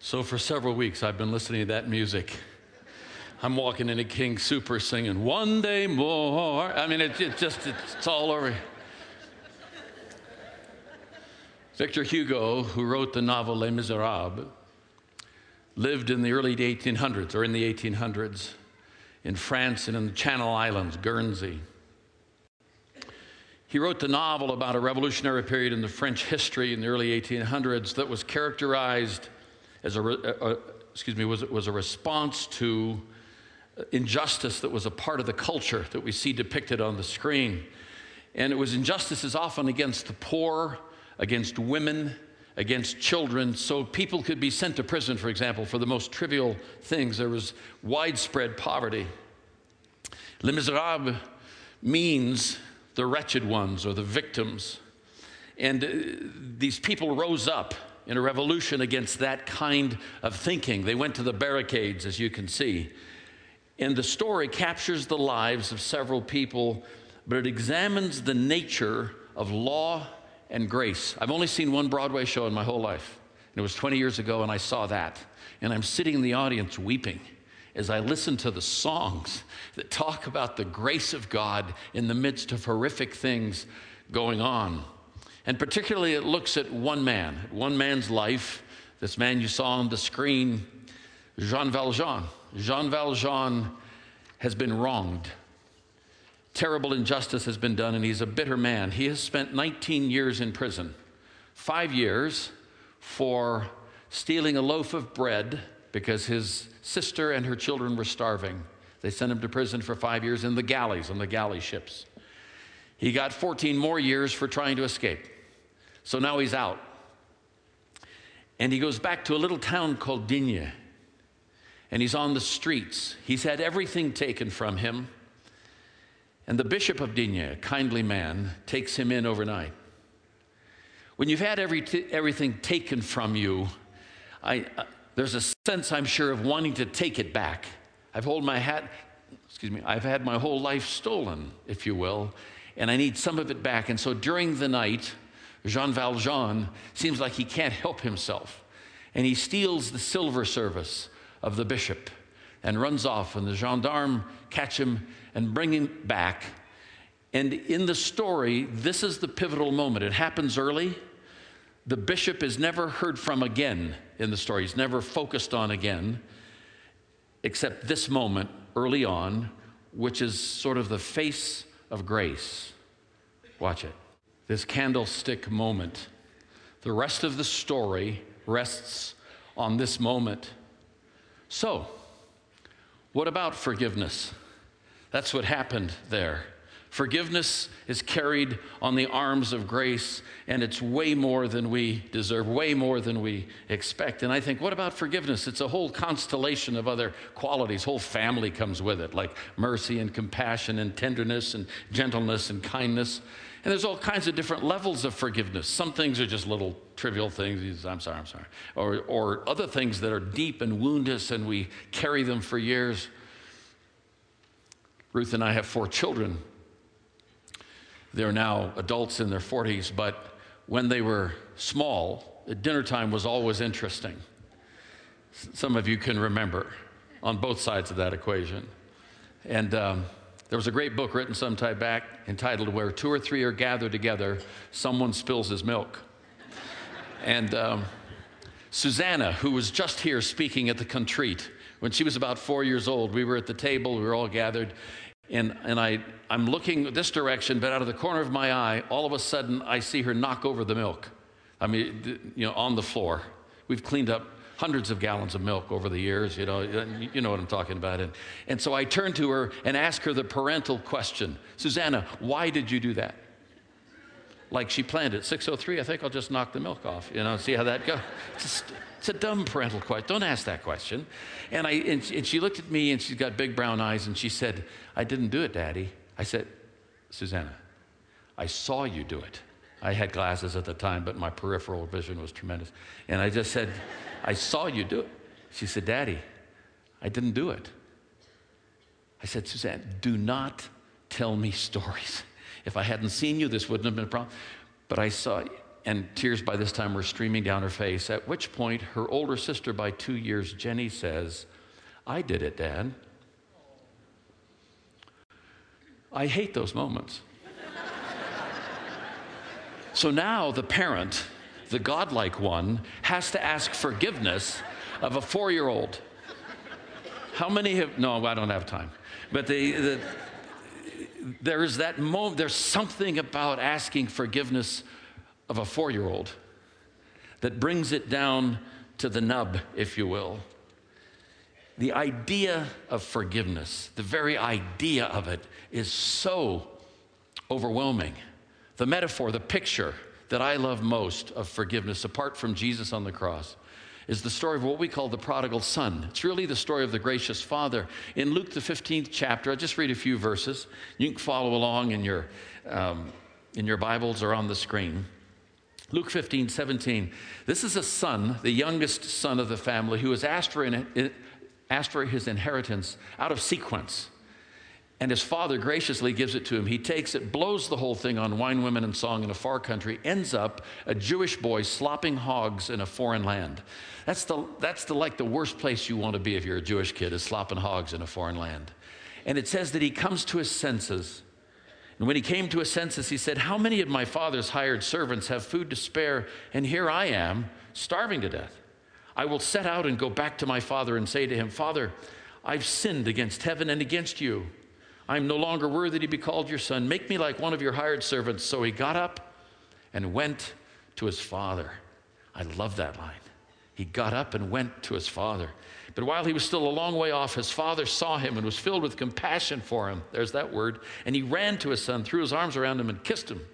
So for several weeks, I've been listening to that music. I'm walking into King Super singing, "One Day More." I mean, it's all over. Victor Hugo, who wrote the novel Les Misérables, lived in the early 1800s, or in the 1800s, in France and in the Channel Islands, Guernsey. He wrote the novel about a revolutionary period in the French history in the early 1800s that was characterized as a response to injustice that was a part of the culture that we see depicted on the screen. And it was injustices often against the poor, against women, against children. So people could be sent to prison, for example, for the most trivial things. There was widespread poverty. Les Miserables means the wretched ones or the victims. And these people rose up in a revolution against that kind of thinking. They went to the barricades, as you can see. And the story captures the lives of several people, but it examines the nature of law and grace. I've only seen one Broadway show in my whole life, and it was 20 years ago, and I saw that. And I'm sitting in the audience weeping as I listen to the songs that talk about the grace of God in the midst of horrific things going on. And particularly, it looks at one man, one man's life. This man you saw on the screen, Jean Valjean. Jean Valjean has been wronged. Terrible injustice has been done, and he's a bitter man. He has spent 19 years in prison, 5 years for stealing a loaf of bread because his sister and her children were starving. They sent him to prison for 5 years in the galleys, on the galley ships. He got 14 more years for trying to escape. So now he's out. And he goes back to a little town called Digne, and he's on the streets. He's had everything taken from him. And the bishop of Digne, a kindly man, takes him in overnight. When you've had everything taken from you, there's a sense, I'm sure, of wanting to take it back. I've had my whole life stolen, if you will, and I need some of it back. And so during the night, Jean Valjean seems like he can't help himself. And he steals the silver service of the bishop and runs off, and the gendarmes catch him and bring him back. And in the story, this is the pivotal moment. It happens early. The bishop is never heard from again in the story. He's never focused on again, except this moment early on, which is sort of the face of grace. Watch it. This candlestick moment. The rest of the story rests on this moment. So, what about forgiveness? That's what happened there. Forgiveness is carried on the arms of grace, and it's way more than we deserve, way more than we expect. And I think, what about forgiveness? It's a whole constellation of other qualities. Whole family comes with it, like mercy and compassion and tenderness and gentleness and kindness. And there's all kinds of different levels of forgiveness. Some things are just little trivial things. I'm sorry. Or other things that are deep and wound us, and we carry them for years. Ruth and I have 4 children. They're now adults in their 40s, but when they were small, dinner time was always interesting. Some of you can remember on both sides of that equation. And there was a great book written some time back entitled "Where Two or Three Are Gathered Together, Someone Spills His Milk." And Susanna, who was just here speaking at the Contrite, when she was about 4 years old, we were at the table, we were all gathered, and I'm looking this direction, but out of the corner of my eye, all of a sudden, I see her knock over the milk. I mean, you know, on the floor. We've cleaned up hundreds of gallons of milk over the years, you know what I'm talking about. And so I turned to her and asked her the parental question, "Susanna, why did you do that?" Like she planned it, 6:03, I think I'll just knock the milk off, see how that goes. It's a dumb parental question. Don't ask that question. And she looked at me, and she's got big brown eyes, and she said, "I didn't do it, Daddy." I said, "Susanna, I saw you do it." I had glasses at the time, but my peripheral vision was tremendous. And I just said, "I saw you do it." She said, "Daddy, I didn't do it." I said, "Susanna, do not tell me stories. If I hadn't seen you, this wouldn't have been a problem. But I saw you." and tears by this time were streaming down her face, at which point her older sister by 2 years, Jenny, says, "I did it, Dad." I hate those moments. So now the parent, the godlike one, has to ask forgiveness of a 4-year-old. How many have? No, I don't have time. But there is that moment. There's something about asking forgiveness of a 4-year-old that brings it down to the nub, if you will. The idea of forgiveness, the very idea of it, is so overwhelming. The metaphor, the picture that I love most of forgiveness, apart from Jesus on the cross, is the story of what we call the prodigal son. It's really the story of the gracious father. In Luke, the 15th chapter, I'll just read a few verses. You can follow along in your Bibles or on the screen. Luke 15, 17. This is a son, the youngest son of the family, who is asked for his inheritance out of sequence. And his father graciously gives it to him. He takes it, blows the whole thing on wine, women, and song in a far country, ends up a Jewish boy slopping hogs in a foreign land. That's the worst place you want to be if you're a Jewish kid, is slopping hogs in a foreign land. And it says that he comes to his senses. And when he came to his senses, he said, "How many of my father's hired servants have food to spare? And here I am, starving to death. I will set out and go back to my father and say to him, 'Father, I've sinned against heaven and against you. I'm no longer worthy to be called your son. Make me like one of your hired servants.' So he got up and went to his father." I love that line. He got up and went to his father. "But while he was still a long way off, his father saw him and was filled with compassion for him." There's that word. "And he ran to his son, threw his arms around him, and kissed him.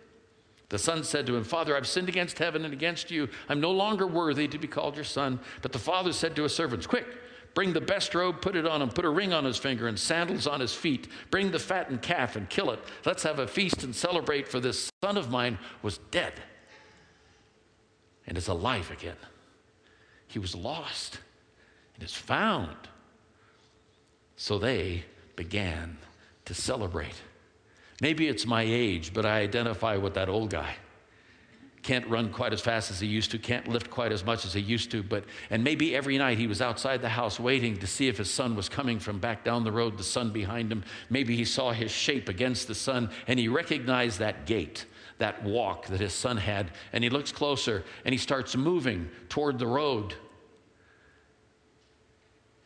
The son said to him, 'Father, I've sinned against heaven and against you. I'm no longer worthy to be called your son.' But the father said to his servants, 'Quick, bring the best robe, put it on him, put a ring on his finger and sandals on his feet. Bring the fattened calf and kill it. Let's have a feast and celebrate, for this son of mine was dead and is alive again. He was lost and is found.' So they began to celebrate." Maybe it's my age, but I identify with that old guy. Can't run quite as fast as he used to, can't lift quite as much as he used to, and maybe every night he was outside the house waiting to see if his son was coming from back down the road, the sun behind him. Maybe he saw his shape against the sun, and he recognized that gait, that walk that his son had, and he looks closer, and he starts moving toward the road.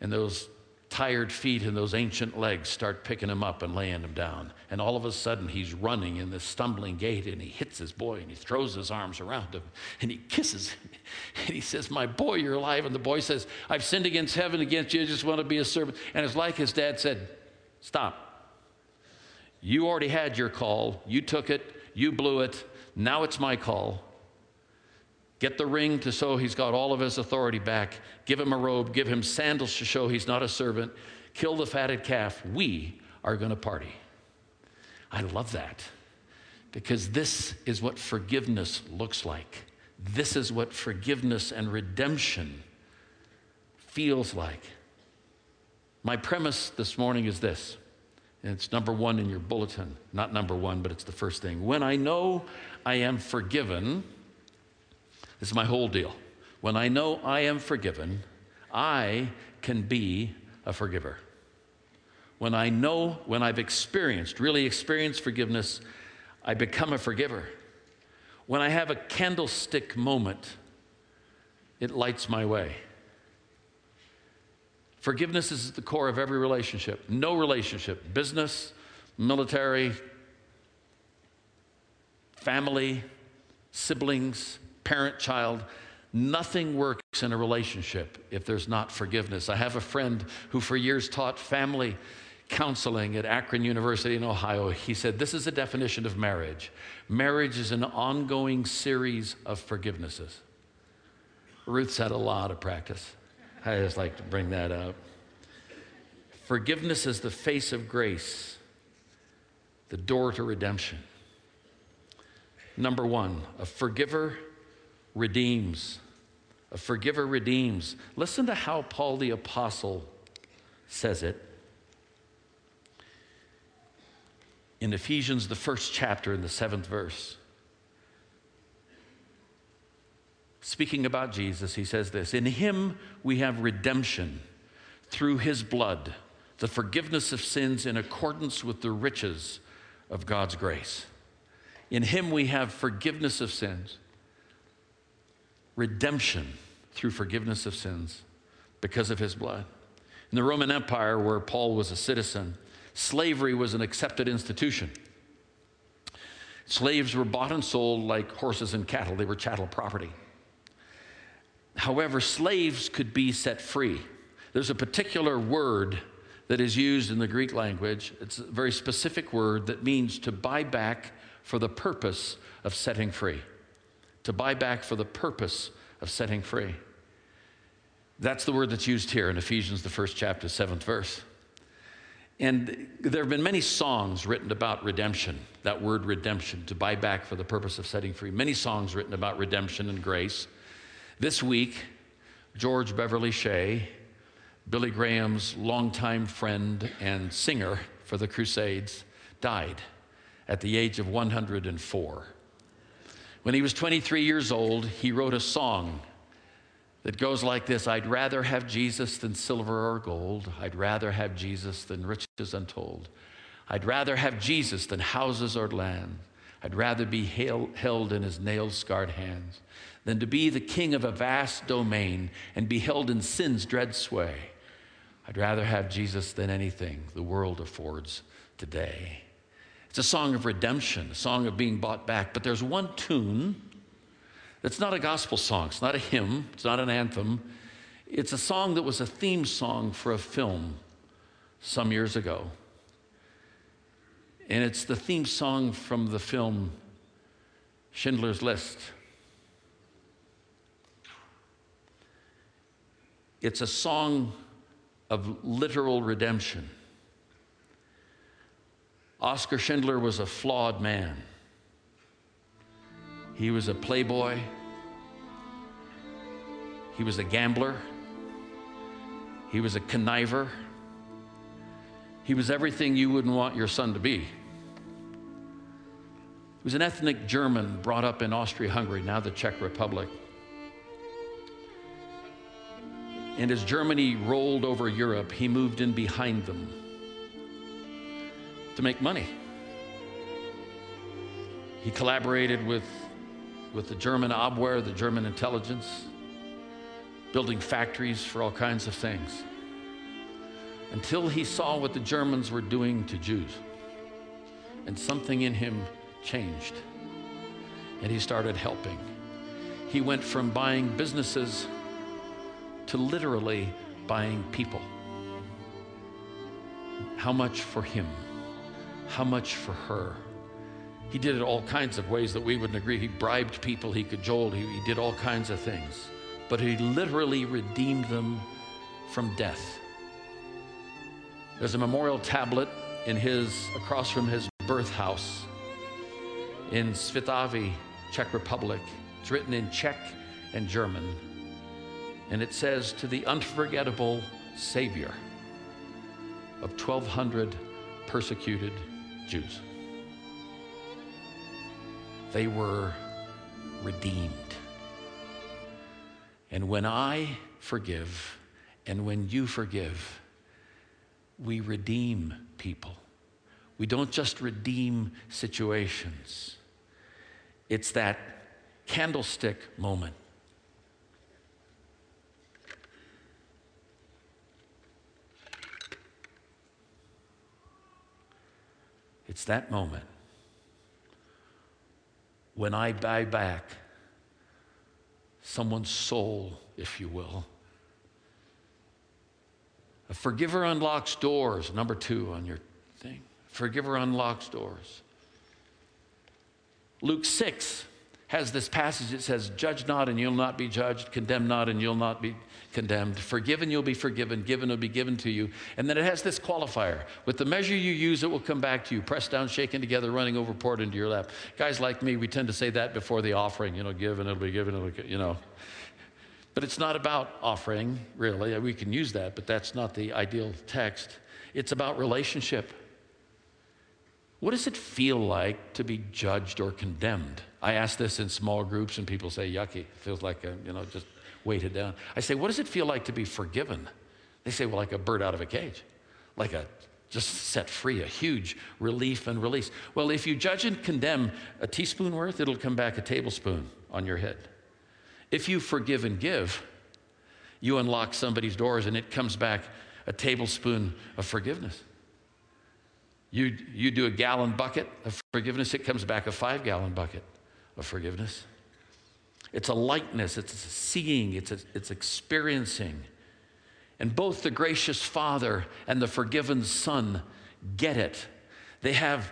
And those tired feet and those ancient legs start picking him up and laying him down. And all of a sudden, he's running in this stumbling gait, and he hits his boy, and he throws his arms around him, and he kisses him, and he says, "My boy, you're alive." And the boy says, "I've sinned against heaven, against you. I just want to be a servant." And it's like his dad said, "Stop. You already had your call. You took it. You blew it. Now it's my call. Get the ring to show he's got all of his authority back. Give him a robe. Give him sandals to show he's not a servant. Kill the fatted calf. We are going to party." I love that, because this is what forgiveness looks like. This is what forgiveness and redemption feels like. My premise this morning is this, and it's number one in your bulletin. Not number one, but it's the first thing. When I know I am forgiven... this is my whole deal. When I know I am forgiven, I can be a forgiver. When I know, when I've really experienced forgiveness, I become a forgiver. When I have a candlestick moment, it lights my way. Forgiveness is at the core of every relationship. No relationship, business, military, family, siblings, parent, child, nothing works in a relationship if there's not forgiveness. I have a friend who for years taught family counseling at Akron University in Ohio. He said, "This is the definition of marriage. Marriage is an ongoing series of forgivenesses." Ruth's had a lot of practice. I just like to bring that up. Forgiveness is the face of grace, the door to redemption. Number one, a forgiver redeems. A forgiver redeems. Listen to how Paul the Apostle says it. In Ephesians, the 1st chapter, in the 7th verse. speaking about Jesus, he says this, "In him we have redemption through his blood, the forgiveness of sins in accordance with the riches of God's grace." In him we have forgiveness of sins, redemption through forgiveness of sins because of his blood. In the Roman Empire, where Paul was a citizen, slavery was an accepted institution. Slaves were bought and sold like horses and cattle. They were chattel property. However, slaves could be set free. There's a particular word that is used in the Greek language. It's a very specific word that means to buy back for the purpose of setting free. To buy back for the purpose of setting free. That's the word that's used here in Ephesians, the 1st chapter, 7th verse. And there have been many songs written about redemption, that word redemption, to buy back for the purpose of setting free. Many songs written about redemption and grace. This week, George Beverly Shea, Billy Graham's longtime friend and singer for the Crusades, died at the age of 104. When he was 23 years old, he wrote a song that goes like this: "I'd rather have Jesus than silver or gold. I'd rather have Jesus than riches untold. I'd rather have Jesus than houses or land. I'd rather be held in his nail-scarred hands than to be the king of a vast domain and be held in sin's dread sway. I'd rather have Jesus than anything the world affords today." It's a song of redemption, a song of being bought back. But there's one tune that's not a gospel song. It's not a hymn. It's not an anthem. It's a song that was a theme song for a film some years ago. And it's the theme song from the film Schindler's List. It's a song of literal redemption. Oskar Schindler was a flawed man. He was a playboy. He was a gambler. He was a conniver. He was everything you wouldn't want your son to be. He was an ethnic German brought up in Austria-Hungary, now the Czech Republic. And as Germany rolled over Europe, he moved in behind them to make money. He collaborated with the German Abwehr, the German intelligence, building factories for all kinds of things, until he saw what the Germans were doing to Jews. And something in him changed, and he started helping. He went from buying businesses to literally buying people. How much for him? How much for her? He did it all kinds of ways that we wouldn't agree. He bribed people, he cajoled, he did all kinds of things. But he literally redeemed them from death. There's a memorial tablet across from his birth house in Svitavy, Czech Republic. It's written in Czech and German. And it says, "To the unforgettable Savior of 1,200 persecuted Jews." They were redeemed. And when I forgive, and when you forgive, we redeem people. We don't just redeem situations. It's that candlestick moment. It's that moment when I buy back someone's soul, if you will. A forgiver unlocks doors, number 2 on your thing. Forgiver unlocks doors. Luke 6 has this passage that says, "Judge not and you'll not be judged, condemn not and you'll not be condemned, forgive and you'll be forgiven, give and it'll be given to you." And then it has this qualifier: with the measure you use, it will come back to you, pressed down, shaken together, running over, poured into your lap. Guys like me, we tend to say that before the offering, give and it'll be given, But it's not about offering, really. We can use that, but that's not the ideal text. It's about relationship. What does it feel like to be judged or condemned? I ask this in small groups, and people say, yucky. It feels like, just weighted down. I say, what does it feel like to be forgiven? They say, well, like a bird out of a cage, like a just set free, a huge relief and release. Well, if you judge and condemn a teaspoon worth, it'll come back a tablespoon on your head. If you forgive and give, you unlock somebody's doors, and it comes back a tablespoon of forgiveness. You do a gallon bucket of forgiveness, it comes back a 5-gallon bucket of forgiveness. It's a likeness, it's a seeing, it's experiencing. And both the gracious Father and the forgiven Son get it. They have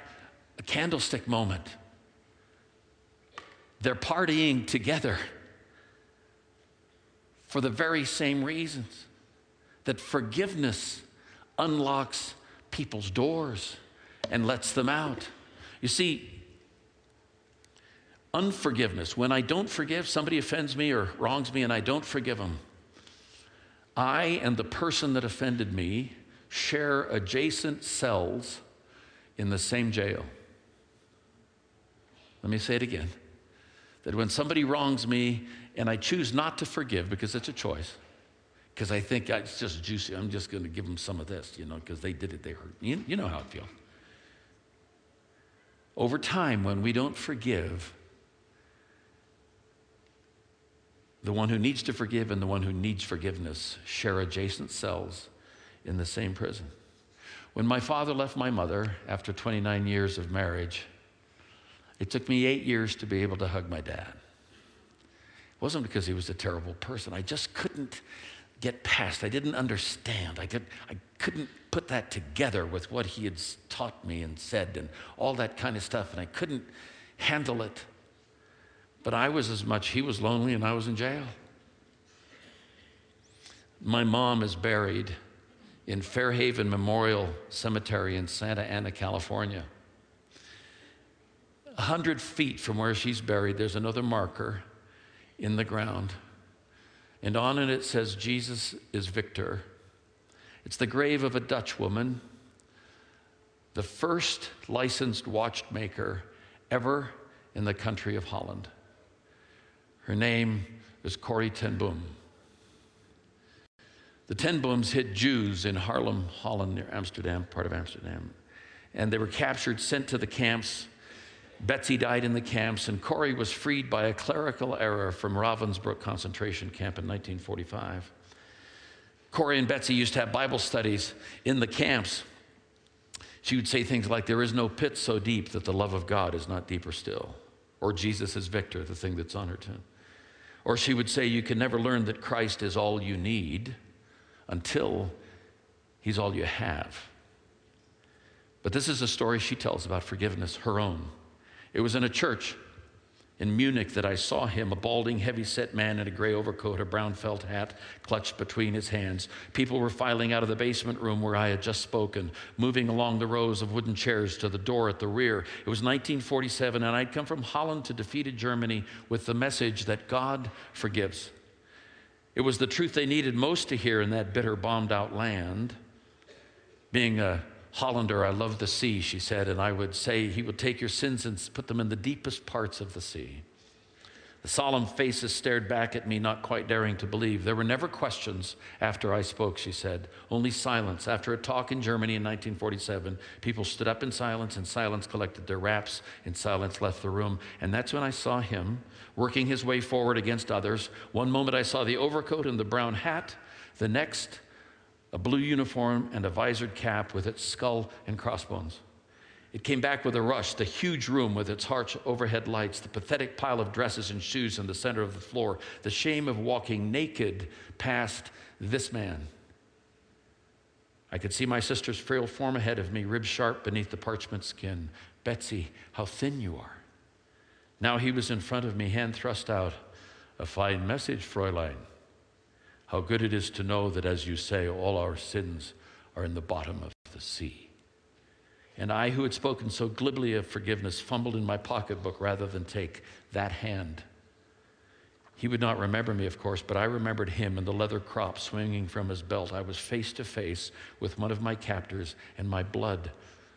a candlestick moment. They're partying together for the very same reasons, that forgiveness unlocks people's doors and lets them out. You see, unforgiveness, when I don't forgive, somebody offends me or wrongs me and I don't forgive them, I and the person that offended me share adjacent cells in the same jail. Let me say it again. That when somebody wrongs me and I choose not to forgive, because it's a choice, because I think it's just juicy, I'm just going to give them some of this, because they did it, they hurt me. You know how it feels. Over time, when we don't forgive, the one who needs to forgive and the one who needs forgiveness share adjacent cells in the same prison. When my father left my mother after 29 years of marriage, it took me 8 years to be able to hug my dad. It wasn't because he was a terrible person. I just couldn't get past. I didn't understand. I couldn't put that together with what he had taught me and said and all that kind of stuff, and I couldn't handle it. But I was as much, he was lonely and I was in jail. My mom is buried in Fairhaven Memorial Cemetery in Santa Ana, California. 100 feet from where she's buried, there's another marker in the ground. And on it, it says, Jesus is Victor. It's the grave of a Dutch woman, the first licensed watchmaker ever in the country of Holland. Her name is Corrie Ten Boom. The Ten Booms hid Jews in Haarlem, Holland, near Amsterdam, part of Amsterdam. And they were captured, sent to the camps. Betsy died in the camps, and Corrie was freed by a clerical error from Ravensbrück concentration camp in 1945. Corrie and Betsy used to have Bible studies in the camps. She would say things like, there is no pit so deep that the love of God is not deeper still. Or Jesus is Victor, the thing that's on her tomb. Or she would say, you can never learn that Christ is all you need until he's all you have. But this is a story she tells about forgiveness, her own. It was in a church in Munich that I saw him, a balding, heavy-set man in a gray overcoat, a brown felt hat clutched between his hands. People were filing out of the basement room where I had just spoken, moving along the rows of wooden chairs to the door at the rear. It was 1947, and I'd come from Holland to defeated Germany with the message that God forgives. It was the truth they needed most to hear in that bitter, bombed-out land. Being a Hollander, I love the sea, she said, and I would say, he would take your sins and put them in the deepest parts of the sea. The solemn faces stared back at me, not quite daring to believe. There were never questions after I spoke, she said, only silence. After a talk in Germany in 1947, people stood up in silence collected their wraps, in silence left the room. And that's when I saw him working his way forward against others. One moment I saw the overcoat and the brown hat, the next, a blue uniform and a visored cap with its skull and crossbones. It came back with a rush, the huge room with its harsh overhead lights, the pathetic pile of dresses and shoes in the center of the floor, the shame of walking naked past this man. I could see my sister's frail form ahead of me, ribs sharp beneath the parchment skin. Betsy, how thin you are. Now he was in front of me, hand thrust out. A fine message, Fräulein. How good it is to know that, as you say, all our sins are in the bottom of the sea. And I, who had spoken so glibly of forgiveness, fumbled in my pocketbook rather than take that hand. He would not remember me, of course, but I remembered him and the leather crop swinging from his belt. I was face to face with one of my captors, and my blood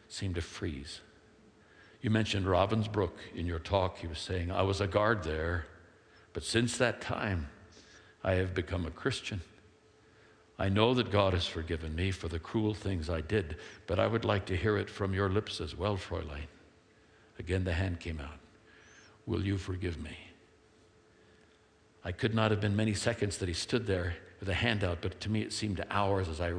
seemed to freeze. You mentioned Ravensbrück in your talk. He was saying, I was a guard there, but since that time, I have become a Christian. I know that God has forgiven me for the cruel things I did, but I would like to hear it from your lips as well, Fräulein. Again, the hand came out. Will you forgive me? I could not have been many seconds that he stood there with a hand out, but to me it seemed hours as I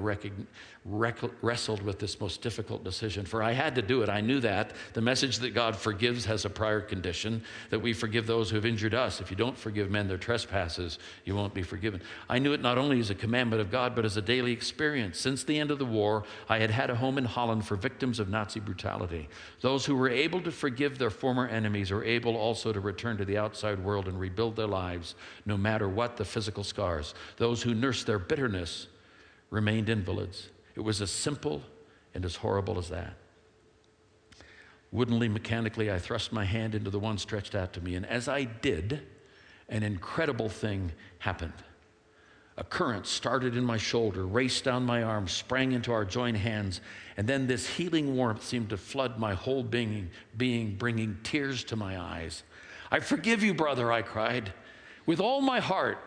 wrestled with this most difficult decision, for I had to do it. I knew that. The message that God forgives has a prior condition, that we forgive those who have injured us. If you don't forgive men their trespasses, you won't be forgiven. I knew it not only as a commandment of God, but as a daily experience. Since the end of the war, I had had a home in Holland for victims of Nazi brutality. Those who were able to forgive their former enemies are able also to return to the outside world and rebuild their lives, no matter what the physical scars. Those who nursed their bitterness remained invalids. It was as simple and as horrible as that. Woodenly, mechanically, I thrust my hand into the one stretched out to me, and as I did, an incredible thing happened. A current started in my shoulder, raced down my arm, sprang into our joined hands, and then this healing warmth seemed to flood my whole being, bringing tears to my eyes. I forgive you, brother, I cried, with all my heart.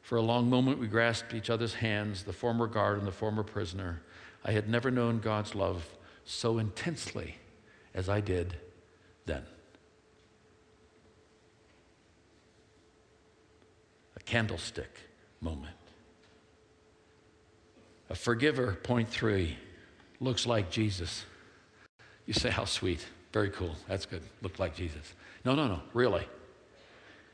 For a long moment, we grasped each other's hands, the former guard and the former prisoner. I had never known God's love so intensely as I did then. A candlestick moment. A forgiver, point three, looks like Jesus. You say, how sweet. Very cool. That's good. Look like Jesus. No, really.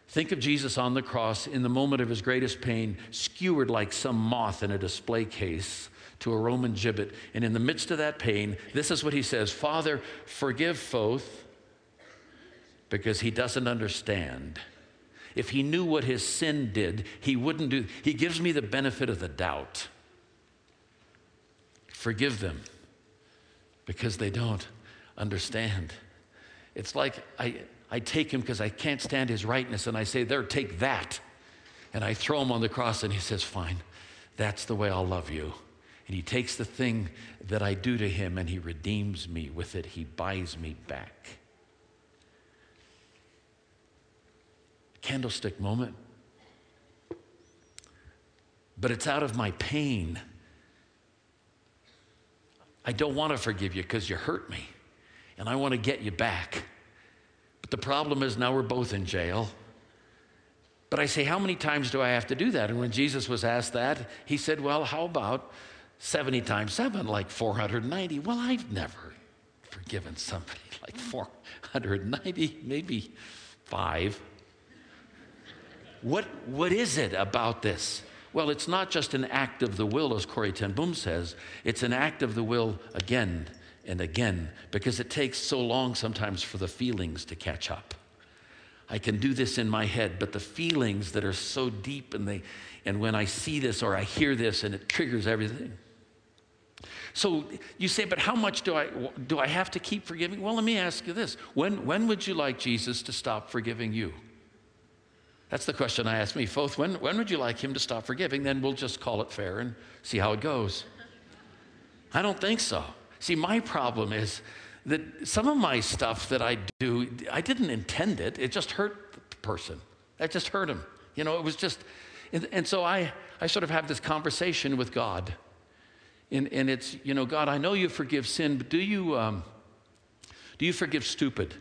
Think of Jesus on the cross in the moment of his greatest pain, skewered like some moth in a display case to a Roman gibbet. And in the midst of that pain, this is what he says, Father, forgive Foth, because he doesn't understand. If he knew what his sin did, he wouldn't do. He gives me the benefit of the doubt. Forgive them, because they don't understand. It's like I take him because I can't stand his rightness, and I say, there, take that. And I throw him on the cross, and he says, fine, that's the way I'll love you. And he takes the thing that I do to him, and he redeems me with it. He buys me back. Candlestick moment. But it's out of my pain. I don't want to forgive you because you hurt me, and I want to get you back. But the problem is now we're both in jail. But I say, how many times do I have to do that? And when Jesus was asked that, he said, well, how about 70 times 7, like 490? Well, I've never forgiven somebody like 490, maybe 5. What is it about this? Well, it's not just an act of the will, as Corrie Ten Boom says. It's an act of the will again and again, because it takes so long sometimes for the feelings to catch up. I can do this in my head, but the feelings that are so deep, and when I see this or I hear this, and it triggers everything. So you say, but how much do I have to keep forgiving? Well, let me ask you this. When would you like Jesus to stop forgiving you? That's the question I asked me. Foth, when would you like him to stop forgiving? Then we'll just call it fair and see how it goes. I don't think so. See, my problem is that some of my stuff that I do, I didn't intend it. It just hurt the person. That just hurt him. You know, it was just, and so I sort of have this conversation with God. And it's, you know, God, I know you forgive sin, but do you forgive stupid?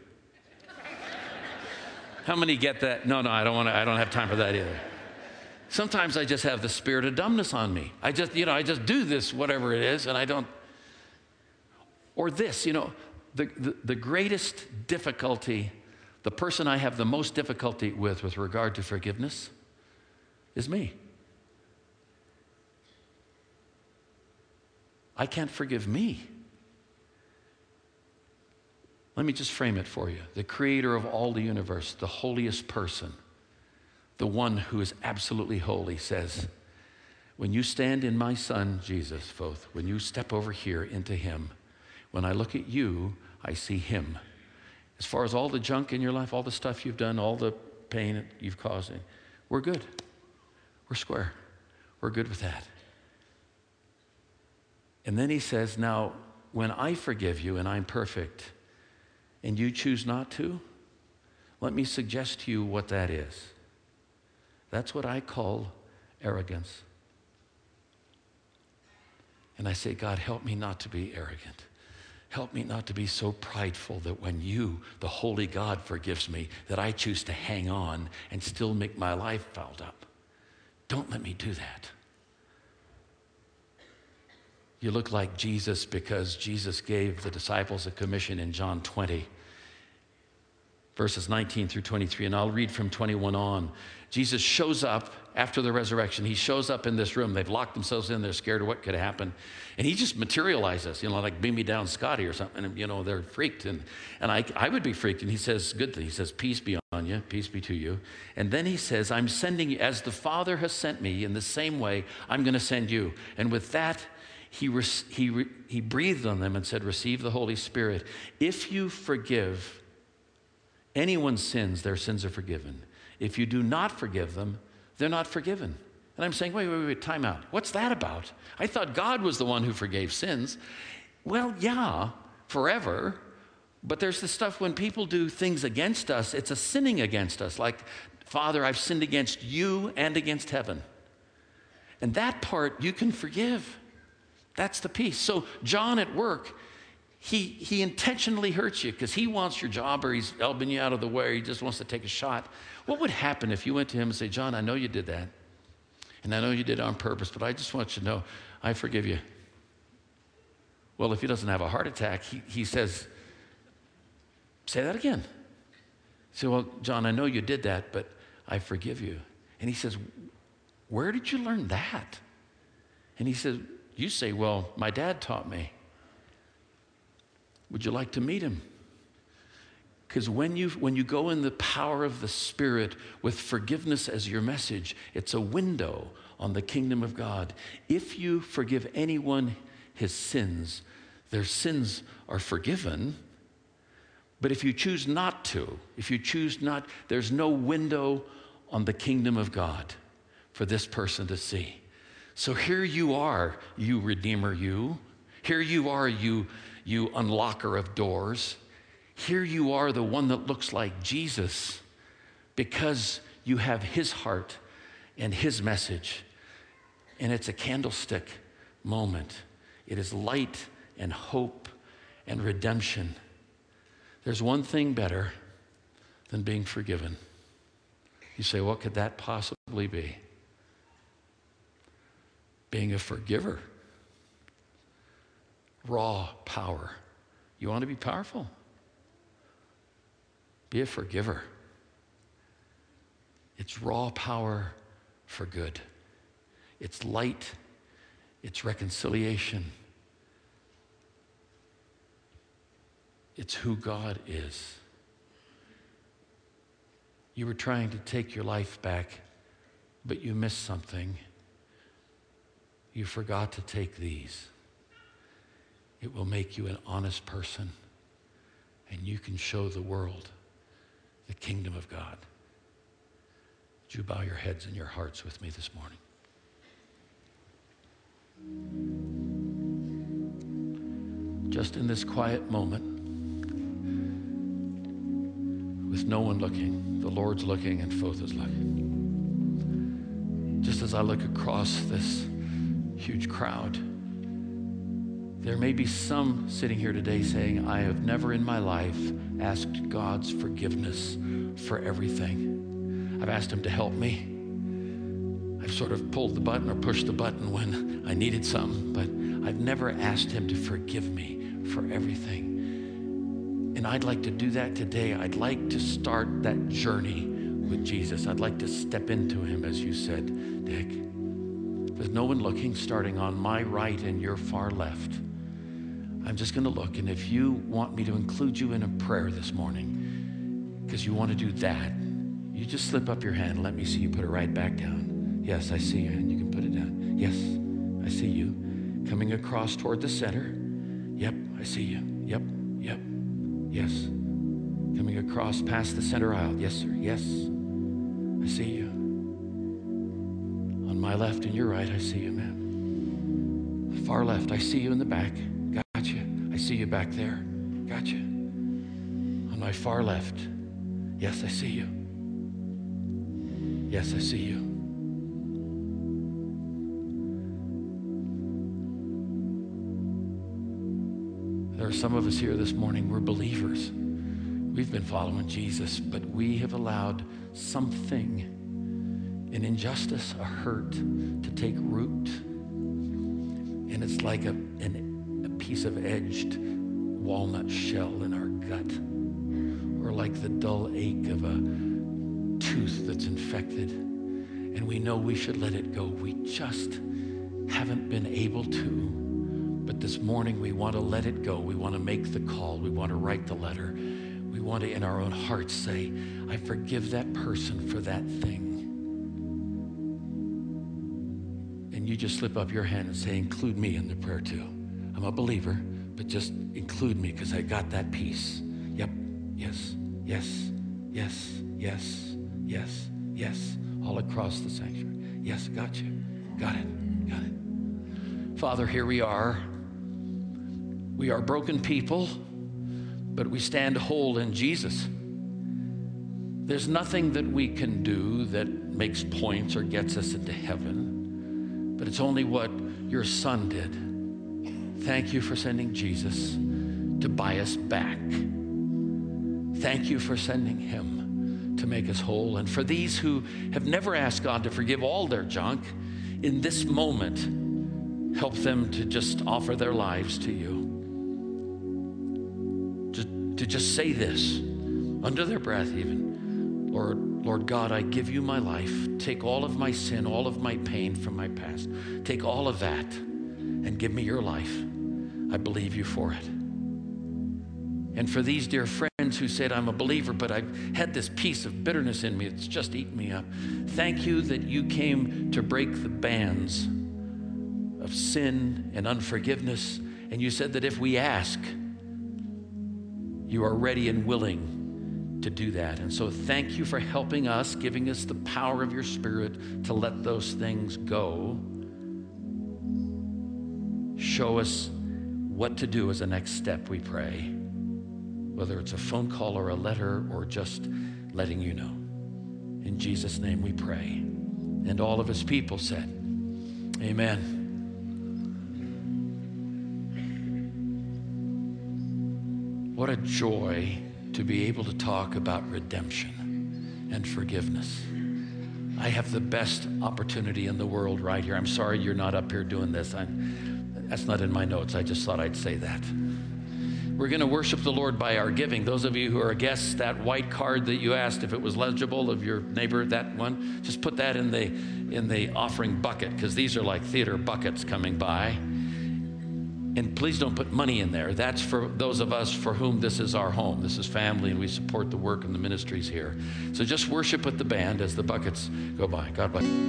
How many get that? No, I don't have time for that either. Sometimes I just have the spirit of dumbness on me. I just do this, whatever it is, and I don't. Or this, you know, the greatest difficulty, the person I have the most difficulty with regard to forgiveness is me. I can't forgive me. Let me just frame it for you. The creator of all the universe, the holiest person, the one who is absolutely holy says, when you stand in my son, Jesus, Foth, when you step over here into him, when I look at you, I see him. As far as all the junk in your life, all the stuff you've done, all the pain you've caused, we're good. We're square. We're good with that. And then he says, now, when I forgive you and I'm perfect, and you choose not to, let me suggest to you what that is. That's what I call arrogance. And I say, God, help me not to be arrogant. Help me not to be so prideful that when you, the holy God, forgives me, that I choose to hang on and still make my life fouled up. Don't let me do that. You look like Jesus because Jesus gave the disciples a commission in John 20, verses 19 through 23, and I'll read from 21 on. Jesus shows up after the resurrection. He shows up in this room. They've locked themselves in. They're scared of what could happen. And he just materializes, like beam me down, Scotty, or something. And, they're freaked. And I would be freaked. And he says, good thing. He says, peace be on you. Peace be to you. And then he says, I'm sending you, as the Father has sent me, in the same way, I'm going to send you. And with that, he breathed on them and said, receive the Holy Spirit. If you forgive anyone's sins, their sins are forgiven. If you do not forgive them, they're not forgiven. And I'm saying, wait, time out. What's that about? I thought God was the one who forgave sins. Well, yeah, forever. But there's this stuff when people do things against us, it's a sinning against us. Like, Father, I've sinned against you and against heaven. And that part you can forgive. That's the peace. So John at work, He intentionally hurts you because he wants your job, or he's elbowing you out of the way, or he just wants to take a shot. What would happen if you went to him and say, John, I know you did that, and I know you did it on purpose, but I just want you to know I forgive you. Well, if he doesn't have a heart attack, he says, say that again. Say, well, John, I know you did that, but I forgive you. And he says, where did you learn that? And he says, you say, well, my dad taught me. Would you like to meet him? Because when you go in the power of the Spirit with forgiveness as your message, it's a window on the kingdom of God. If you forgive anyone his sins, their sins are forgiven. But if you choose not to, there's no window on the kingdom of God for this person to see. So here you are, you Redeemer, you. Here you are, you unlocker of doors. Here you are, the one that looks like Jesus, because you have his heart and his message. And it's a candlestick moment. It is light and hope and redemption. There's one thing better than being forgiven. You say, what could that possibly be? Being a forgiver. Raw power. You want to be powerful? Be a forgiver. It's raw power for good. It's light. It's reconciliation. It's who God is. You were trying to take your life back, but you missed something. You forgot to take these. It will make you an honest person, and you can show the world the kingdom of God. Would you bow your heads and your hearts with me this morning? Just in this quiet moment, with no one looking, the Lord's looking and Foth is looking. Just as I look across this huge crowd, there may be some sitting here today saying, I have never in my life asked God's forgiveness for everything. I've asked him to help me. I've sort of pulled the button or pushed the button when I needed some, but I've never asked him to forgive me for everything. And I'd like to do that today. I'd like to start that journey with Jesus. I'd like to step into him, as you said, Dick. There's no one looking, starting on my right and your far left. I'm just going to look, and if you want me to include you in a prayer this morning, because you want to do that, you just slip up your hand and let me see you put it right back down. Yes, I see your hand. You can put it down. Yes, I see you. Coming across toward the center. Yep, I see you. Yep. Yes. Coming across past the center aisle. Yes, sir. Yes, I see you. On my left and your right, I see you, ma'am. The far left, I see you in the back. Gotcha. I see you back there. Gotcha. my far left. Yes, I see you. Yes, I see you. There are some of us here this morning, we're believers. We've been following Jesus, but we have allowed something, an injustice, a hurt, to take root. And it's like a piece of edged walnut shell in our gut, or like the dull ache of a tooth that's infected. And we know we should let it go. We just haven't been able to. But this morning, we want to let it go. We want to make the call. We want to write the letter. We want to, in our own hearts, say, I forgive that person for that thing. And you just slip up your hand and say, include me in the prayer too. I'm a believer, but just include me because I got that piece. Yep, yes, yes, yes, yes, yes, yes, all across the sanctuary. Yes, got you, got it, got it. Father, here we are. We are broken people, but we stand whole in Jesus. There's nothing that we can do that makes points or gets us into heaven. But it's only what your son did. Thank you for sending Jesus to buy us back. Thank you for sending him to make us whole. And for these who have never asked God to forgive all their junk, in this moment, help them to just offer their lives to you. To just say this, under their breath even, Lord God, I give you my life. Take all of my sin, all of my pain from my past. Take all of that and give me your life. I believe you for it. And for these dear friends who said, I'm a believer, but I've had this piece of bitterness in me. It's just eaten me up. Thank you that you came to break the bands of sin and unforgiveness. And you said that if we ask, you are ready and willing to do that. And so thank you for helping us, giving us the power of your Spirit to let those things go. Show us what to do as a next step, we pray, whether it's a phone call or a letter or just letting you know. In Jesus' name we pray. And all of his people said, amen. What a joy to be able to talk about redemption and forgiveness. I have the best opportunity in the world right here. I'm sorry you're not up here doing this. That's not in my notes. I just thought I'd say that. We're going to worship the Lord by our giving. Those of you who are guests, that white card that you asked if it was legible of your neighbor, that one, just put that in the offering bucket, because these are like theater buckets coming by. And please don't put money in there. That's for those of us for whom this is our home. This is family, and we support the work and the ministries here. So just worship with the band as the buckets go by. God bless you.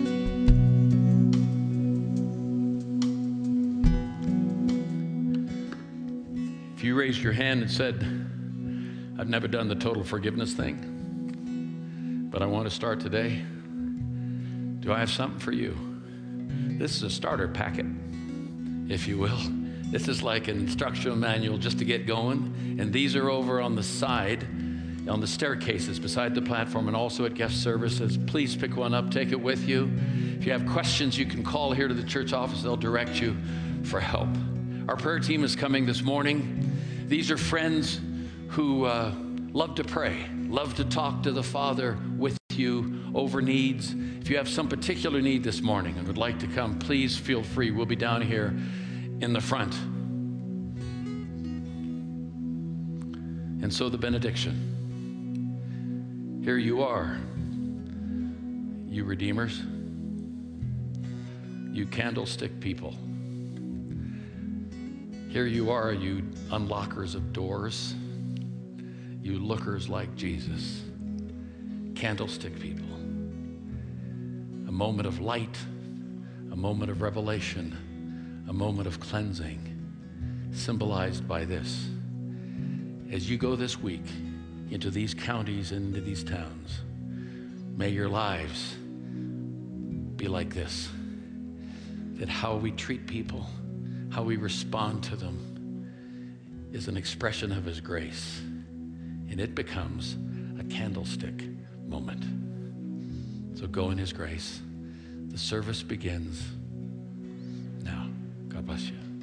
If you raised your hand and said, I've never done the total forgiveness thing, but I want to start today, do I have something for you? This is a starter packet, if you will. This is like an instructional manual just to get going. And these are over on the side, on the staircases beside the platform, and also at guest services. Please pick one up, take it with you. If you have questions, you can call here to the church office. They'll direct you for help. Our prayer team is coming this morning. These are friends who love to pray, love to talk to the Father with you over needs. If you have some particular need this morning and would like to come, please feel free. We'll be down here in the front. And so the benediction. Here you are, you redeemers, you candlestick people. Here you are, you unlockers of doors, you lookers like Jesus, candlestick people. A moment of light, a moment of revelation, a moment of cleansing, symbolized by this. As you go this week into these counties, into these towns, may your lives be like this, that how we treat people, how we respond to them is an expression of his grace. and it becomes a candlestick moment. So go in his grace. The service begins now. God bless you.